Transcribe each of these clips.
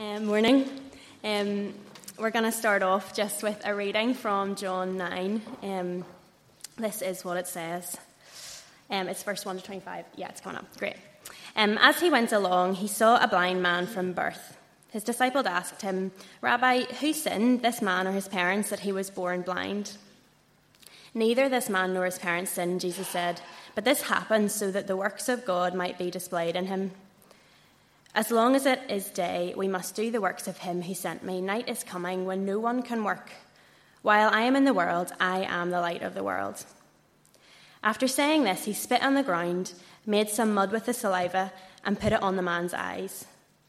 Morning. We're going to start off just with a reading from John 9. This is what it says. It's verse 1 to 25. Yeah, it's coming up. Great. As he went along, he saw a blind man from birth. His disciples asked him, "Rabbi, who sinned, this man or his parents, that he was born blind?" "Neither this man nor his parents sinned," Jesus said, "but this happened so that the works of God might be displayed in him. As long as it is day, we must do the works of him who sent me. Night is coming when no one can work. While I am in the world, I am the light of the world." After saying this, he spit on the ground, made some mud with the saliva, and put it on the man's eyes.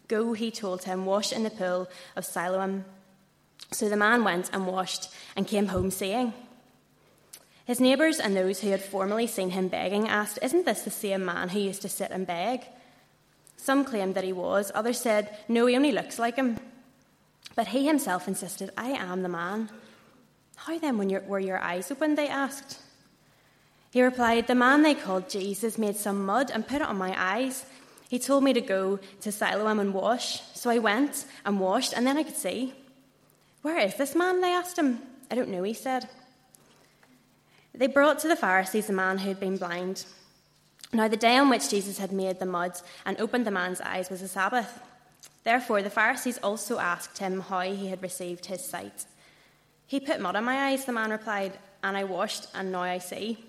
"Go," he told him, "wash in the pool of Siloam." So the man went and washed and came home seeing. His neighbours and those who had formerly seen him begging asked, "Isn't this the same man who used to sit and beg?" Some claimed that he was. Others said, "No, he only looks like him." But he himself insisted, "I am the man." "How then were your eyes opened?" they asked. He replied, "The man they called Jesus made some mud and put it on my eyes. He told me to go to Siloam and wash. So I went and washed, and then I could see." "Where is this man?" they asked him. "I don't know," he said. They brought to the Pharisees the man who had been blind. Now the day on which Jesus had made the mud and opened the man's eyes was a Sabbath. Therefore the Pharisees also asked him how he had received his sight. "He put mud on my eyes," the man replied, "and I washed, and now I see."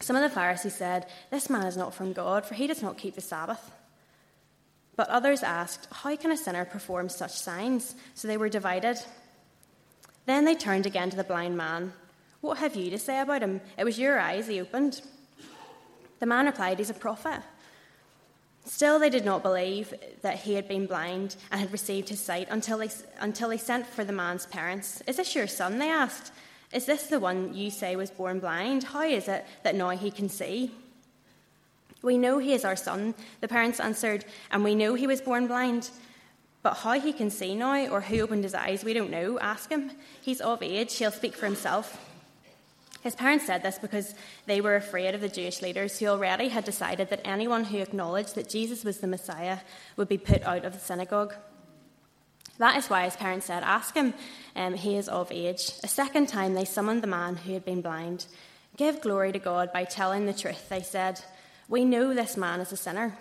Some of the Pharisees said, "This man is not from God, for he does not keep the Sabbath." But others asked, "How can a sinner perform such signs?" So they were divided. Then they turned again to the blind man. "What have you to say about him? It was your eyes he opened." The man replied, "He's a prophet." Still they did not believe that he had been blind and had received his sight until they sent for the man's parents. "Is this your son?" they asked. "Is this the one you say was born blind? How is it that now he can see?" "We know he is our son," the parents answered, "and we know he was born blind. But how he can see now, or who opened his eyes, we don't know. Ask him. He's of age. He'll speak for himself." His parents said this because they were afraid of the Jewish leaders, who already had decided that anyone who acknowledged that Jesus was the Messiah would be put out of the synagogue. That is why his parents said, "Ask him, he is of age." A second time they summoned the man who had been blind. "Give glory to God by telling the truth," they said. "We know this man is a sinner."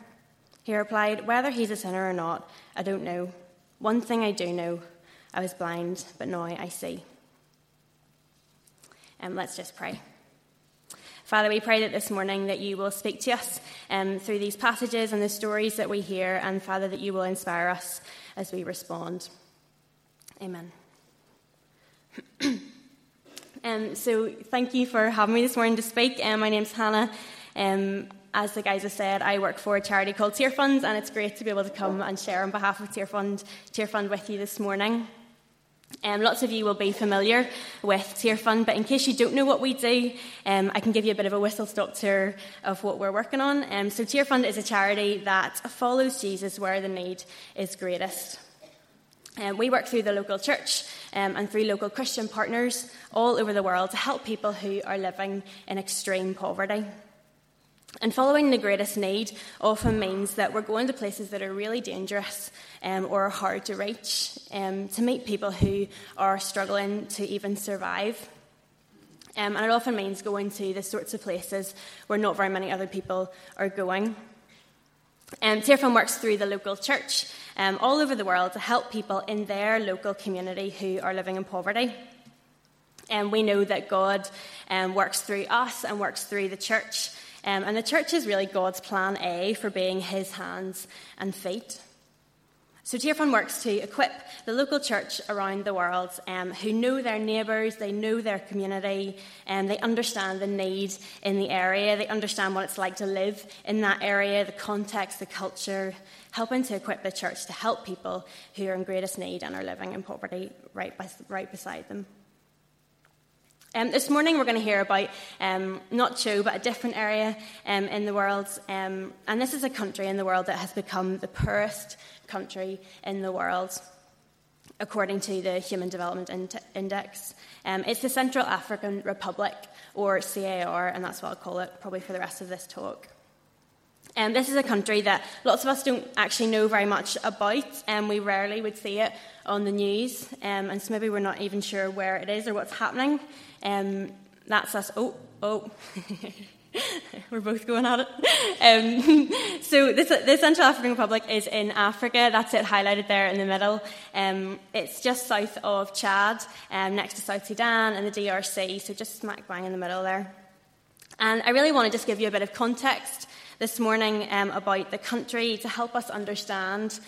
He replied, "Whether he's a sinner or not, I don't know. One thing I do know, I was blind, but now I see." Let's just pray. Father, we pray that this morning that you will speak to us through these passages and the stories that we hear, and Father, that you will inspire us as we respond. Amen. So thank you for having me this morning to speak. My name's Hannah. As the guys have said, I work for a charity called Tearfund, and it's great to be able to come and share on behalf of Tearfund with you this morning. Lots of you will be familiar with Tearfund, but in case you don't know what we do, I can give you a bit of a whistle-stop tour of what we're working on. So Tearfund is a charity that follows Jesus where the need is greatest. We work through the local church and through local Christian partners all over the world to help people who are living in extreme poverty. And following the greatest need often means that we're going to places that are really dangerous or hard to reach to meet people who are struggling to even survive. And it often means going to the sorts of places where not very many other people are going. Tearfund works through the local church all over the world to help people in their local community who are living in poverty. And we know that God works through us and works through the church. And the church is really God's plan A for being his hands and feet. So Tearfund works to equip the local church around the world who know their neighbours, they know their community, and they understand the need in the area. They understand what it's like to live in that area, the context, the culture, helping to equip the church to help people who are in greatest need and are living in poverty right beside them. This morning we're going to hear about not Cho, but a different area in the world. And this is a country in the world that has become the poorest country in the world, according to the Human Development Index. It's the Central African Republic, or CAR, and that's what I'll call it probably for the rest of this talk. This is a country that lots of us don't actually know very much about, and we rarely would see it on the news, and so maybe we're not even sure where it is or what's happening. That's us. Oh. We're both going at it. So the Central African Republic is in Africa. That's it, highlighted there in the middle. It's just south of Chad, next to South Sudan and the DRC, so just smack bang in the middle there. And I really want to just give you a bit of context this morning about the country to help us understand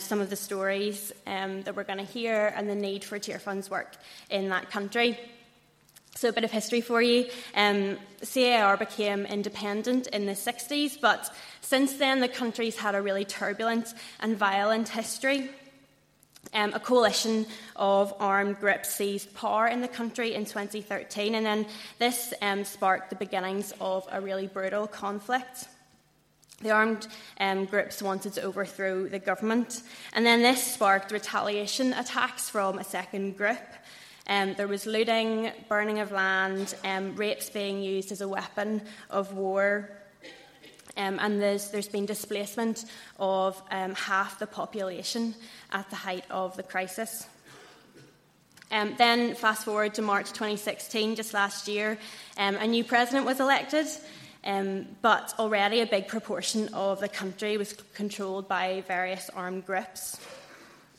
some of the stories that we're going to hear and the need for Tearfund's work in that country. So a bit of history for you. CAR became independent in the 60s, but since then the country's had a really turbulent and violent history. A coalition of armed groups seized power in the country in 2013, and then this sparked the beginnings of a really brutal conflict. The armed groups wanted to overthrow the government, and then this sparked retaliation attacks from a second group. There was looting, burning of land, rapes being used as a weapon of war, and there's been displacement of half the population at the height of the crisis. Then fast forward to March 2016, just last year, a new president was elected, but already a big proportion of the country was controlled by various armed groups.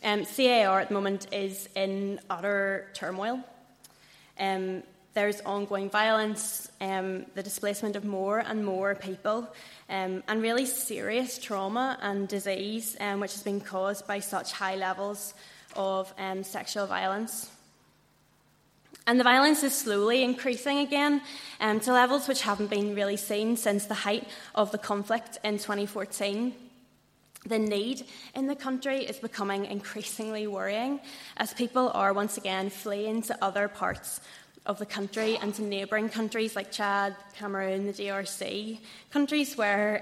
CAR at the moment is in utter turmoil. There's ongoing violence, the displacement of more and more people, and really serious trauma and disease, which has been caused by such high levels of sexual violence. And the violence is slowly increasing again to levels which haven't been really seen since the height of the conflict in 2014. The need in the country is becoming increasingly worrying as people are once again fleeing to other parts of the country and to neighbouring countries like Chad, Cameroon, the DRC, countries where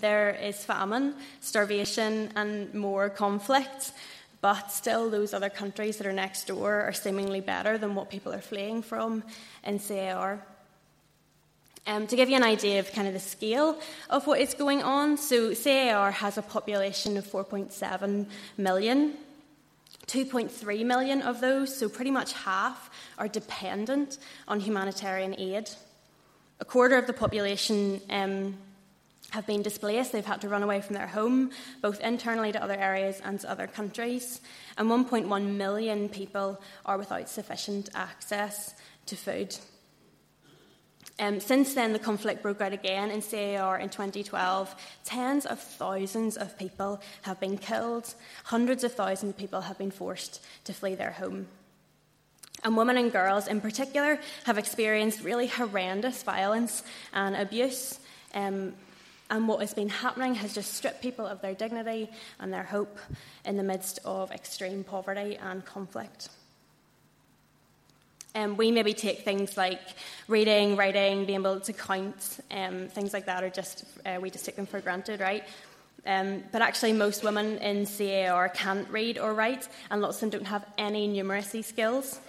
there is famine, starvation and more conflict, but still those other countries that are next door are seemingly better than what people are fleeing from in CAR. To give you an idea of kind of the scale of what is going on, so CAR has a population of 4.7 million. 2.3 million of those, so pretty much half, are dependent on humanitarian aid. A quarter of the population have been displaced. They've had to run away from their home, both internally to other areas and to other countries. And 1.1 million people are without sufficient access to food. Since then, the conflict broke out again in CAR in 2012. Tens of thousands of people have been killed. Hundreds of thousands of people have been forced to flee their home. And women and girls in particular have experienced really horrendous violence and abuse. And what has been happening has just stripped people of their dignity and their hope in the midst of extreme poverty and conflict. We maybe take things like reading, writing, being able to count, things like that, we just take them for granted, right? But actually most women in CAR can't read or write, and lots of them don't have any numeracy skills.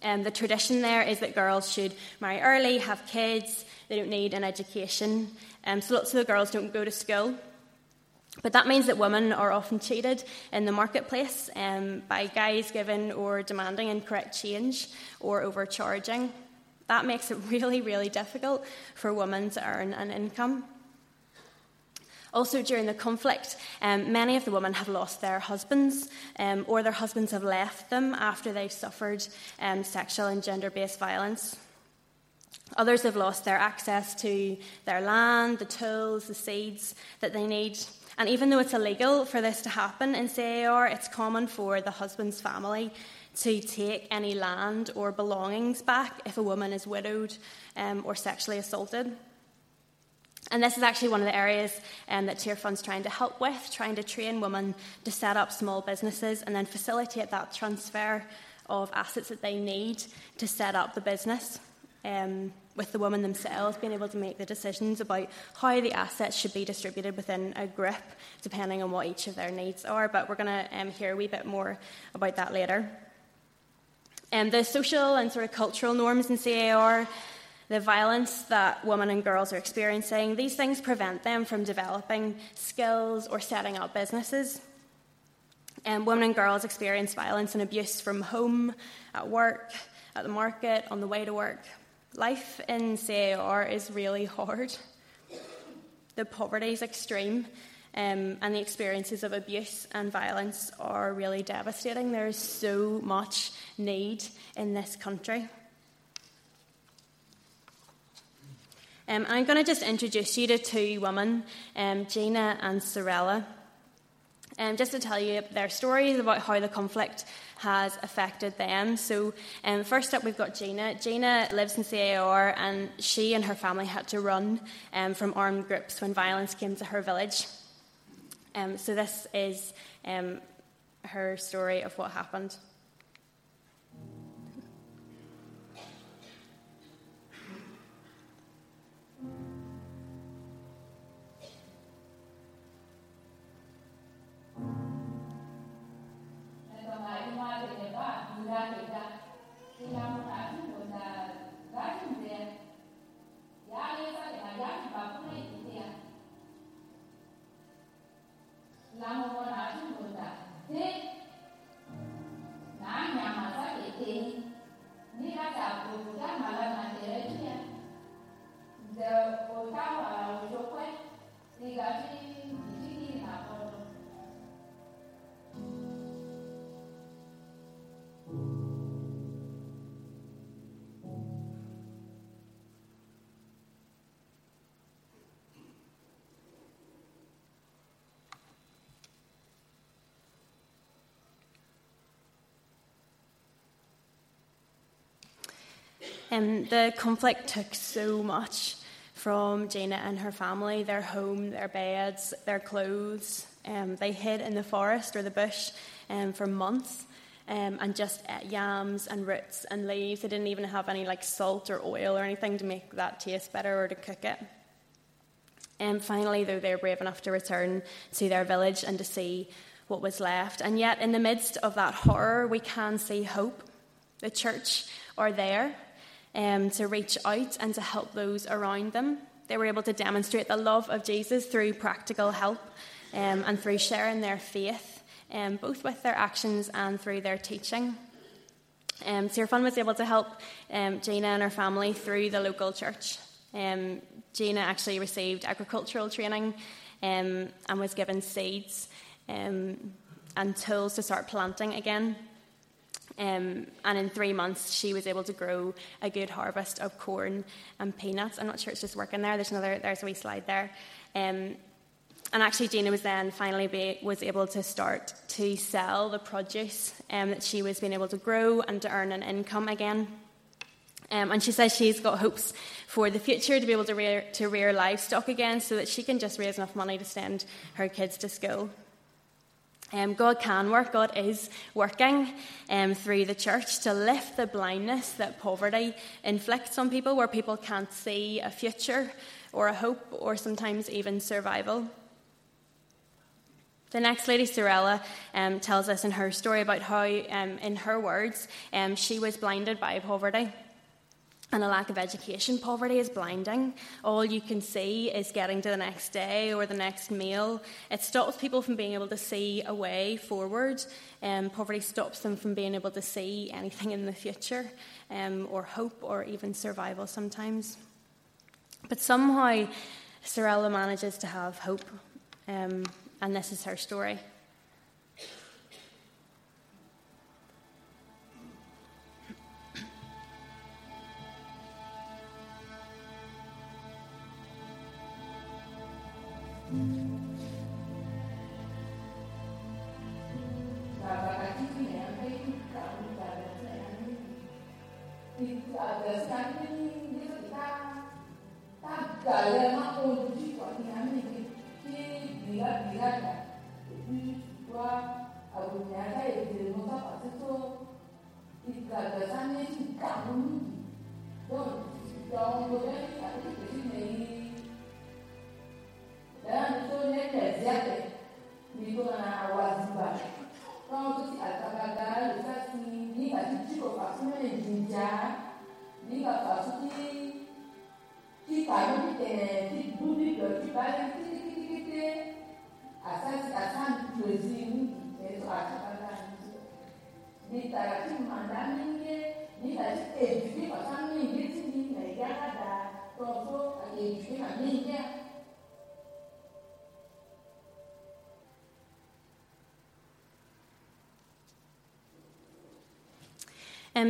The tradition there is that girls should marry early, have kids, they don't need an education. So lots of the girls don't go to school. But that means that women are often cheated in the marketplace by guys giving or demanding incorrect change or overcharging. That makes it really, really difficult for women to earn an income. Also, during the conflict, many of the women have lost their husbands, or their husbands have left them after they've suffered sexual and gender-based violence. Others have lost their access to their land, the tools, the seeds that they need. And even though it's illegal for this to happen in CAR, it's common for the husband's family to take any land or belongings back if a woman is widowed or sexually assaulted. And this is actually one of the areas that Tearfund's trying to help with, trying to train women to set up small businesses and then facilitate that transfer of assets that they need to set up the business. With the women themselves being able to make the decisions about how the assets should be distributed within a group, depending on what each of their needs are. But we're going to hear a wee bit more about that later. The social and sort of cultural norms in CAR the violence that women and girls are experiencing, these things prevent them from developing skills or setting up businesses. Women and girls experience violence and abuse from home, at work, at the market, on the way to work. Life in CAR is really hard. The poverty is extreme, and the experiences of abuse and violence are really devastating. There is so much need in this country. I'm going to just introduce you to two women, Gina and Sorella, just to tell you their stories about how the conflict has affected them. So first up, we've got Gina. Gina lives in CAR, and she and her family had to run from armed groups when violence came to her village. So this is her story of what happened. The conflict took so much from Gina and her family, their home, their beds, their clothes. They hid in the forest or the bush for months and just ate yams and roots and leaves. They didn't even have any salt or oil or anything to make that taste better or to cook it. Finally, though, they were brave enough to return to their village and to see what was left. And yet, in the midst of that horror, we can see hope. The church are there to reach out and to help those around them. They were able to demonstrate the love of Jesus through practical help and through sharing their faith, both with their actions and through their teaching. Tearfund was able to help Gina and her family through the local church. Gina actually received agricultural training and was given seeds and tools to start planting again. And in 3 months, she was able to grow a good harvest of corn and peanuts. I'm not sure it's just working there. There's a wee slide there. And actually, Gina was then finally able to start to sell the produce that she was being able to grow and to earn an income again. And she says she's got hopes for the future to be able to rear livestock again, so that she can just raise enough money to send her kids to school. God can work. God is working through the church to lift the blindness that poverty inflicts on people, where people can't see a future or a hope or sometimes even survival. The next lady, Sorella, tells us in her story about how, in her words, she was blinded by poverty and a lack of education. Poverty is blinding. All you can see is getting to the next day or the next meal. It stops people from being able to see a way forward. Poverty stops them from being able to see anything in the future or hope or even survival sometimes. But somehow, Sorella manages to have hope, and this is her story.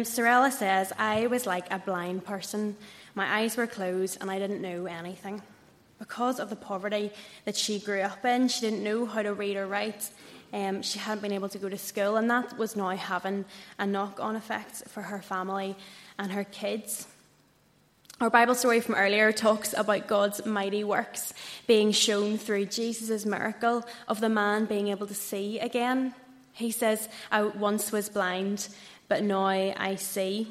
Sorella says, I was like a blind person. My eyes were closed and I didn't know anything. Because of the poverty that she grew up in, she didn't know how to read or write. She hadn't been able to go to school, and that was now having a knock-on effect for her family and her kids. Our Bible story from earlier talks about God's mighty works being shown through Jesus' miracle of the man being able to see again. He says, I once was blind, but now I see.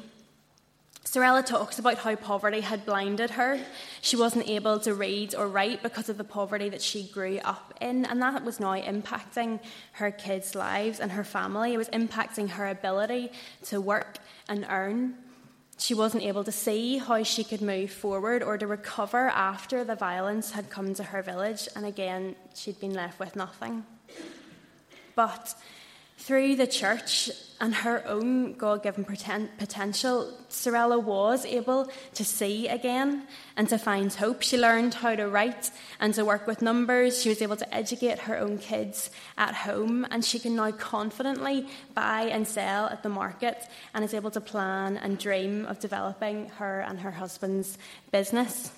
Sorella talks about how poverty had blinded her. She wasn't able to read or write because of the poverty that she grew up in, and that was now impacting her kids' lives and her family. It was impacting her ability to work and earn. She wasn't able to see how she could move forward or to recover after the violence had come to her village, and again, she'd been left with nothing. But through the church and her own God-given potential, Sorella was able to see again and to find hope. She learned how to write and to work with numbers. She was able to educate her own kids at home, and she can now confidently buy and sell at the market and is able to plan and dream of developing her and her husband's business.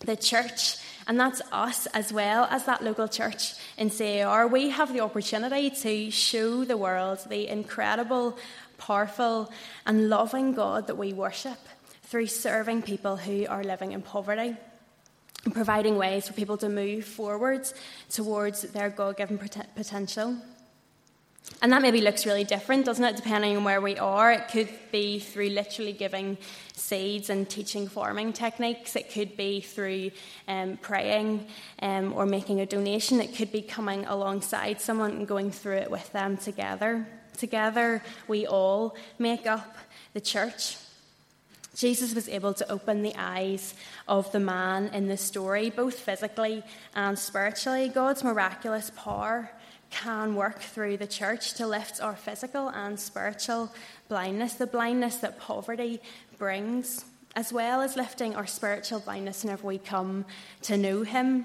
The church, and that's us as well as that local church in CAR, we have the opportunity to show the world the incredible, powerful and loving God that we worship through serving people who are living in poverty and providing ways for people to move forward towards their God-given potential. And that maybe looks really different, doesn't it, depending on where we are. It could be through literally giving seeds and teaching farming techniques. It could be through praying or making a donation. It could be coming alongside someone and going through it with them together. Together, we all make up the church. Jesus was able to open the eyes of the man in the story, both physically and spiritually. God's miraculous power can work through the church to lift our physical and spiritual blindness, the blindness that poverty brings, as well as lifting our spiritual blindness whenever we come to know him.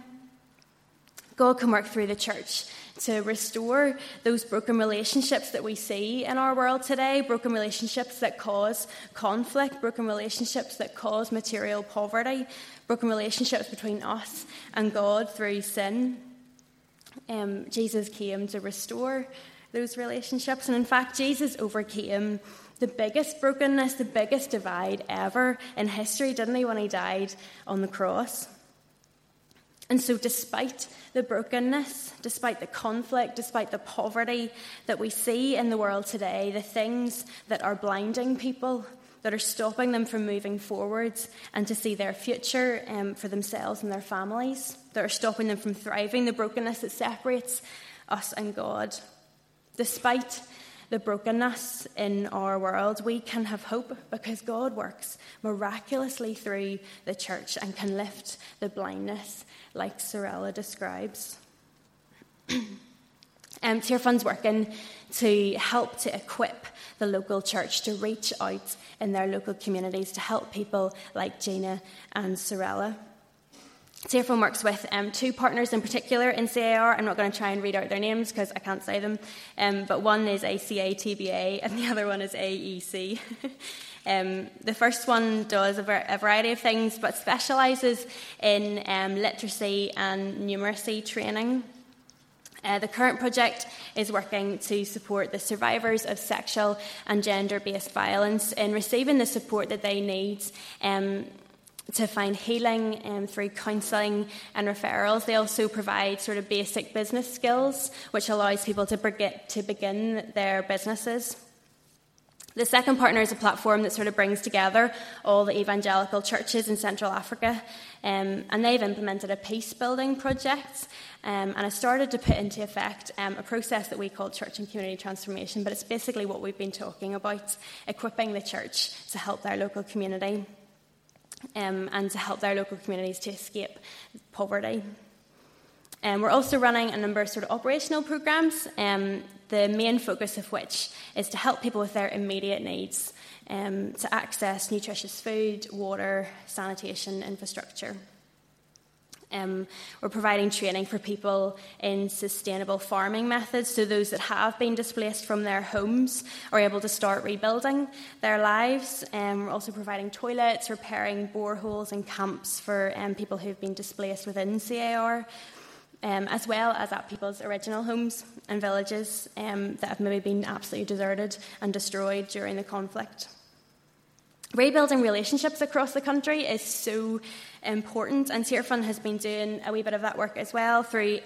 God can work through the church to restore those broken relationships that we see in our world today, broken relationships that cause conflict, broken relationships that cause material poverty, broken relationships between us and God through sin. Jesus came to restore those relationships, and in fact Jesus overcame the biggest brokenness, the biggest divide ever in history, didn't he, when he died on the cross? And so despite the brokenness, despite the conflict, despite the poverty that we see in the world today, the things that are blinding people, that are stopping them from moving forwards and to see their future for themselves and their families, that are stopping them from thriving, the brokenness that separates us and God. Despite the brokenness in our world, we can have hope because God works miraculously through the church and can lift the blindness like Sorella describes. Tearfund's working to help to equip the local church to reach out in their local communities to help people like Gina and Sorella. Tearfund works with two partners in particular in CAR. I'm not going to try and read out their names because I can't say them, but one is ACATBA and the other one is AEC. The first one does a variety of things but specialises in literacy and numeracy training. The current project is working to support the survivors of sexual and gender-based violence in receiving the support that they need to find healing through counselling and referrals. They also provide sort of basic business skills, which allows people to begin their businesses. The second partner is a platform that sort of brings together all the evangelical churches in Central Africa, and they've implemented a peace-building project and have started to put into effect a process that we call church and community transformation, but it's basically what we've been talking about, equipping the church to help their local community and to help their local communities to escape poverty. We're also running a number of sort of operational programmes the main focus of which is to help people with their immediate needs to access nutritious food, water, sanitation, infrastructure. We're providing training for people in sustainable farming methods, so those that have been displaced from their homes are able to start rebuilding their lives. We're also providing toilets, repairing boreholes and camps for people who've been displaced within CAR, as well as at people's original homes and villages that have maybe been absolutely deserted and destroyed during the conflict. Rebuilding relationships across the country is so important, and Tearfund has been doing a wee bit of that work as well through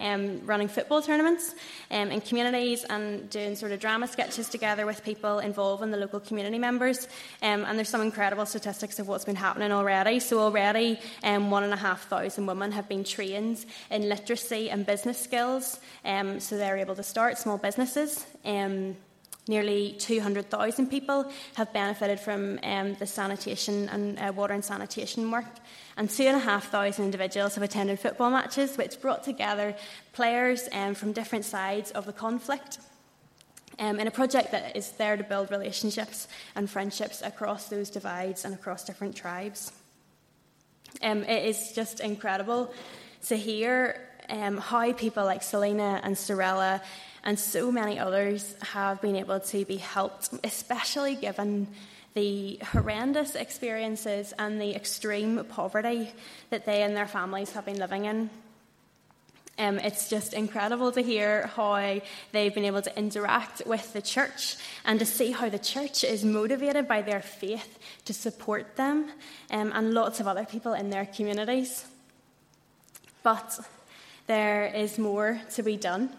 running football tournaments in communities and doing sort of drama sketches together with people involved and the local community members. And there's some incredible statistics of what's been happening already. So already 1,500 women have been trained in literacy and business skills, so they're able to start small businesses. Nearly 200,000 people have benefited from the sanitation and water and sanitation work. And 2,500 individuals have attended football matches, which brought together players from different sides of the conflict in a project that is there to build relationships and friendships across those divides and across different tribes. It is just incredible to hear how people like Selena and Sorella and so many others have been able to be helped, especially given the horrendous experiences and the extreme poverty that they and their families have been living in. It's just incredible to hear how they've been able to interact with the church and to see how the church is motivated by their faith to support them and lots of other people in their communities. But there is more to be done.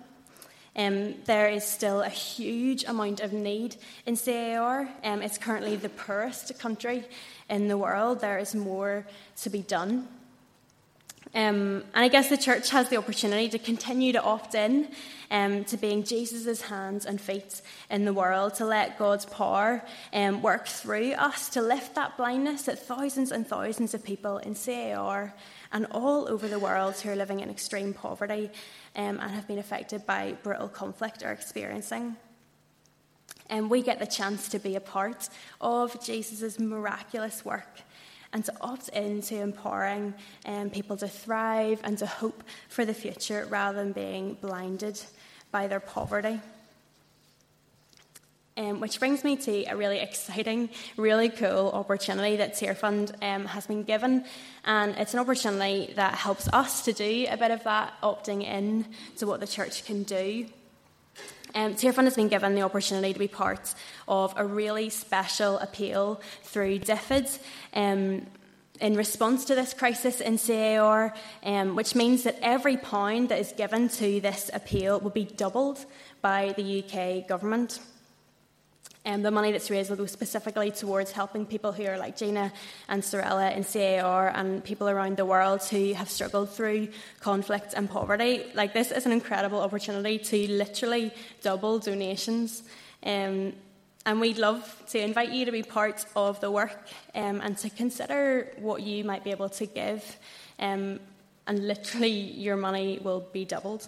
There is still a huge amount of need in CAR. It's currently the poorest country in the world. There is more to be done. And I guess the church has the opportunity to continue to opt in to being Jesus' hands and feet in the world, to let God's power work through us, to lift that blindness that thousands and thousands of people in CAR and all over the world who are living in extreme poverty and have been affected by brutal conflict are experiencing. And we get the chance to be a part of Jesus' miraculous work and to opt into empowering people to thrive and to hope for the future rather than being blinded by their poverty. Which brings me to a really exciting, really cool opportunity that Tearfund has been given. And it's an opportunity that helps us to do a bit of that opting in to what the church can do. Tearfund has been given the opportunity to be part of a really special appeal through DFID in response to this crisis in CAR, which means that every pound that is given to this appeal will be doubled by the UK government. The money that's raised will go specifically towards helping people who are like Gina and Sorella in CAR and people around the world who have struggled through conflict and poverty. Like, this is an incredible opportunity to literally double donations. And we'd love to invite you to be part of the work and to consider what you might be able to give. And literally your money will be doubled.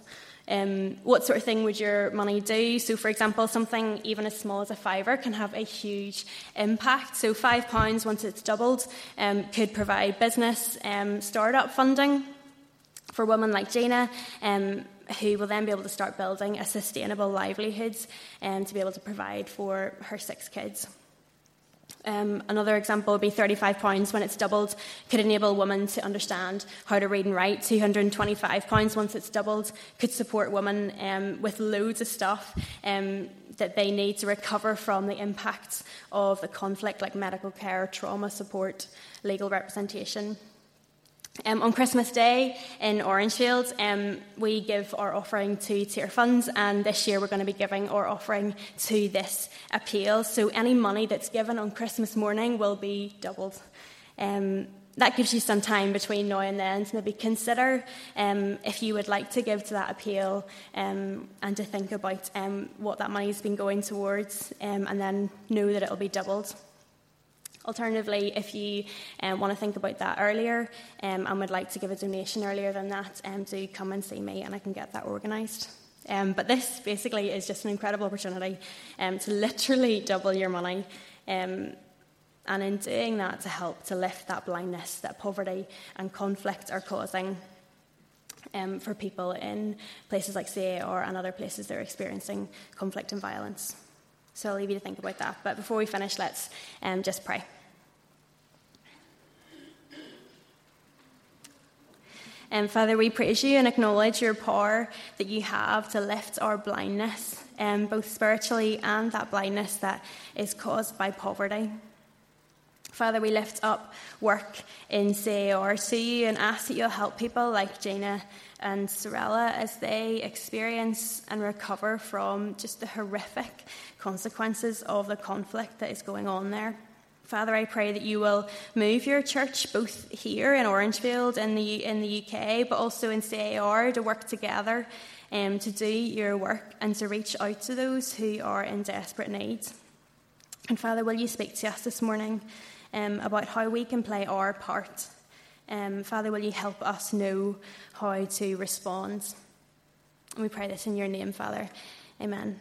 What sort of thing would your money do? So, for example, something even as small as a fiver can have a huge impact. So £5, once it's doubled, could provide business start-up funding for women like Gina, who will then be able to start building a sustainable livelihood to be able to provide for her 6 kids. Another example would be £35, when it's doubled, could enable women to understand how to read and write. £225, once it's doubled, could support women with loads of stuff that they need to recover from the impacts of the conflict, like medical care, trauma support, legal representation. On Christmas Day in Orangefield, we give our offering to Tearfund, and this year we're going to be giving our offering to this appeal. So any money that's given on Christmas morning will be doubled. That gives you some time between now and then to maybe consider if you would like to give to that appeal and to think about what that money's been going towards, and then know that it'll be doubled. Alternatively, if you want to think about that earlier and would like to give a donation earlier than that, do come and see me and I can get that organised. But this basically is just an incredible opportunity to literally double your money, and in doing that, to help to lift that blindness that poverty and conflict are causing for people in places like CAR and other places that are experiencing conflict and violence. So I'll leave you to think about that. But before we finish, let's just pray. Father, we praise you and acknowledge your power that you have to lift our blindness, both spiritually and that blindness that is caused by poverty. Father, we lift up work in CAR to you and ask that you'll help people like Gina and Sorella as they experience and recover from just the horrific consequences of the conflict that is going on there. Father, I pray that you will move your church both here in Orangefield and in the UK, but also in CAR, to work together to do your work and to reach out to those who are in desperate need. And Father, will you speak to us this morning about how we can play our part? Father, will you help us know how to respond? And we pray this in your name, Father. Amen.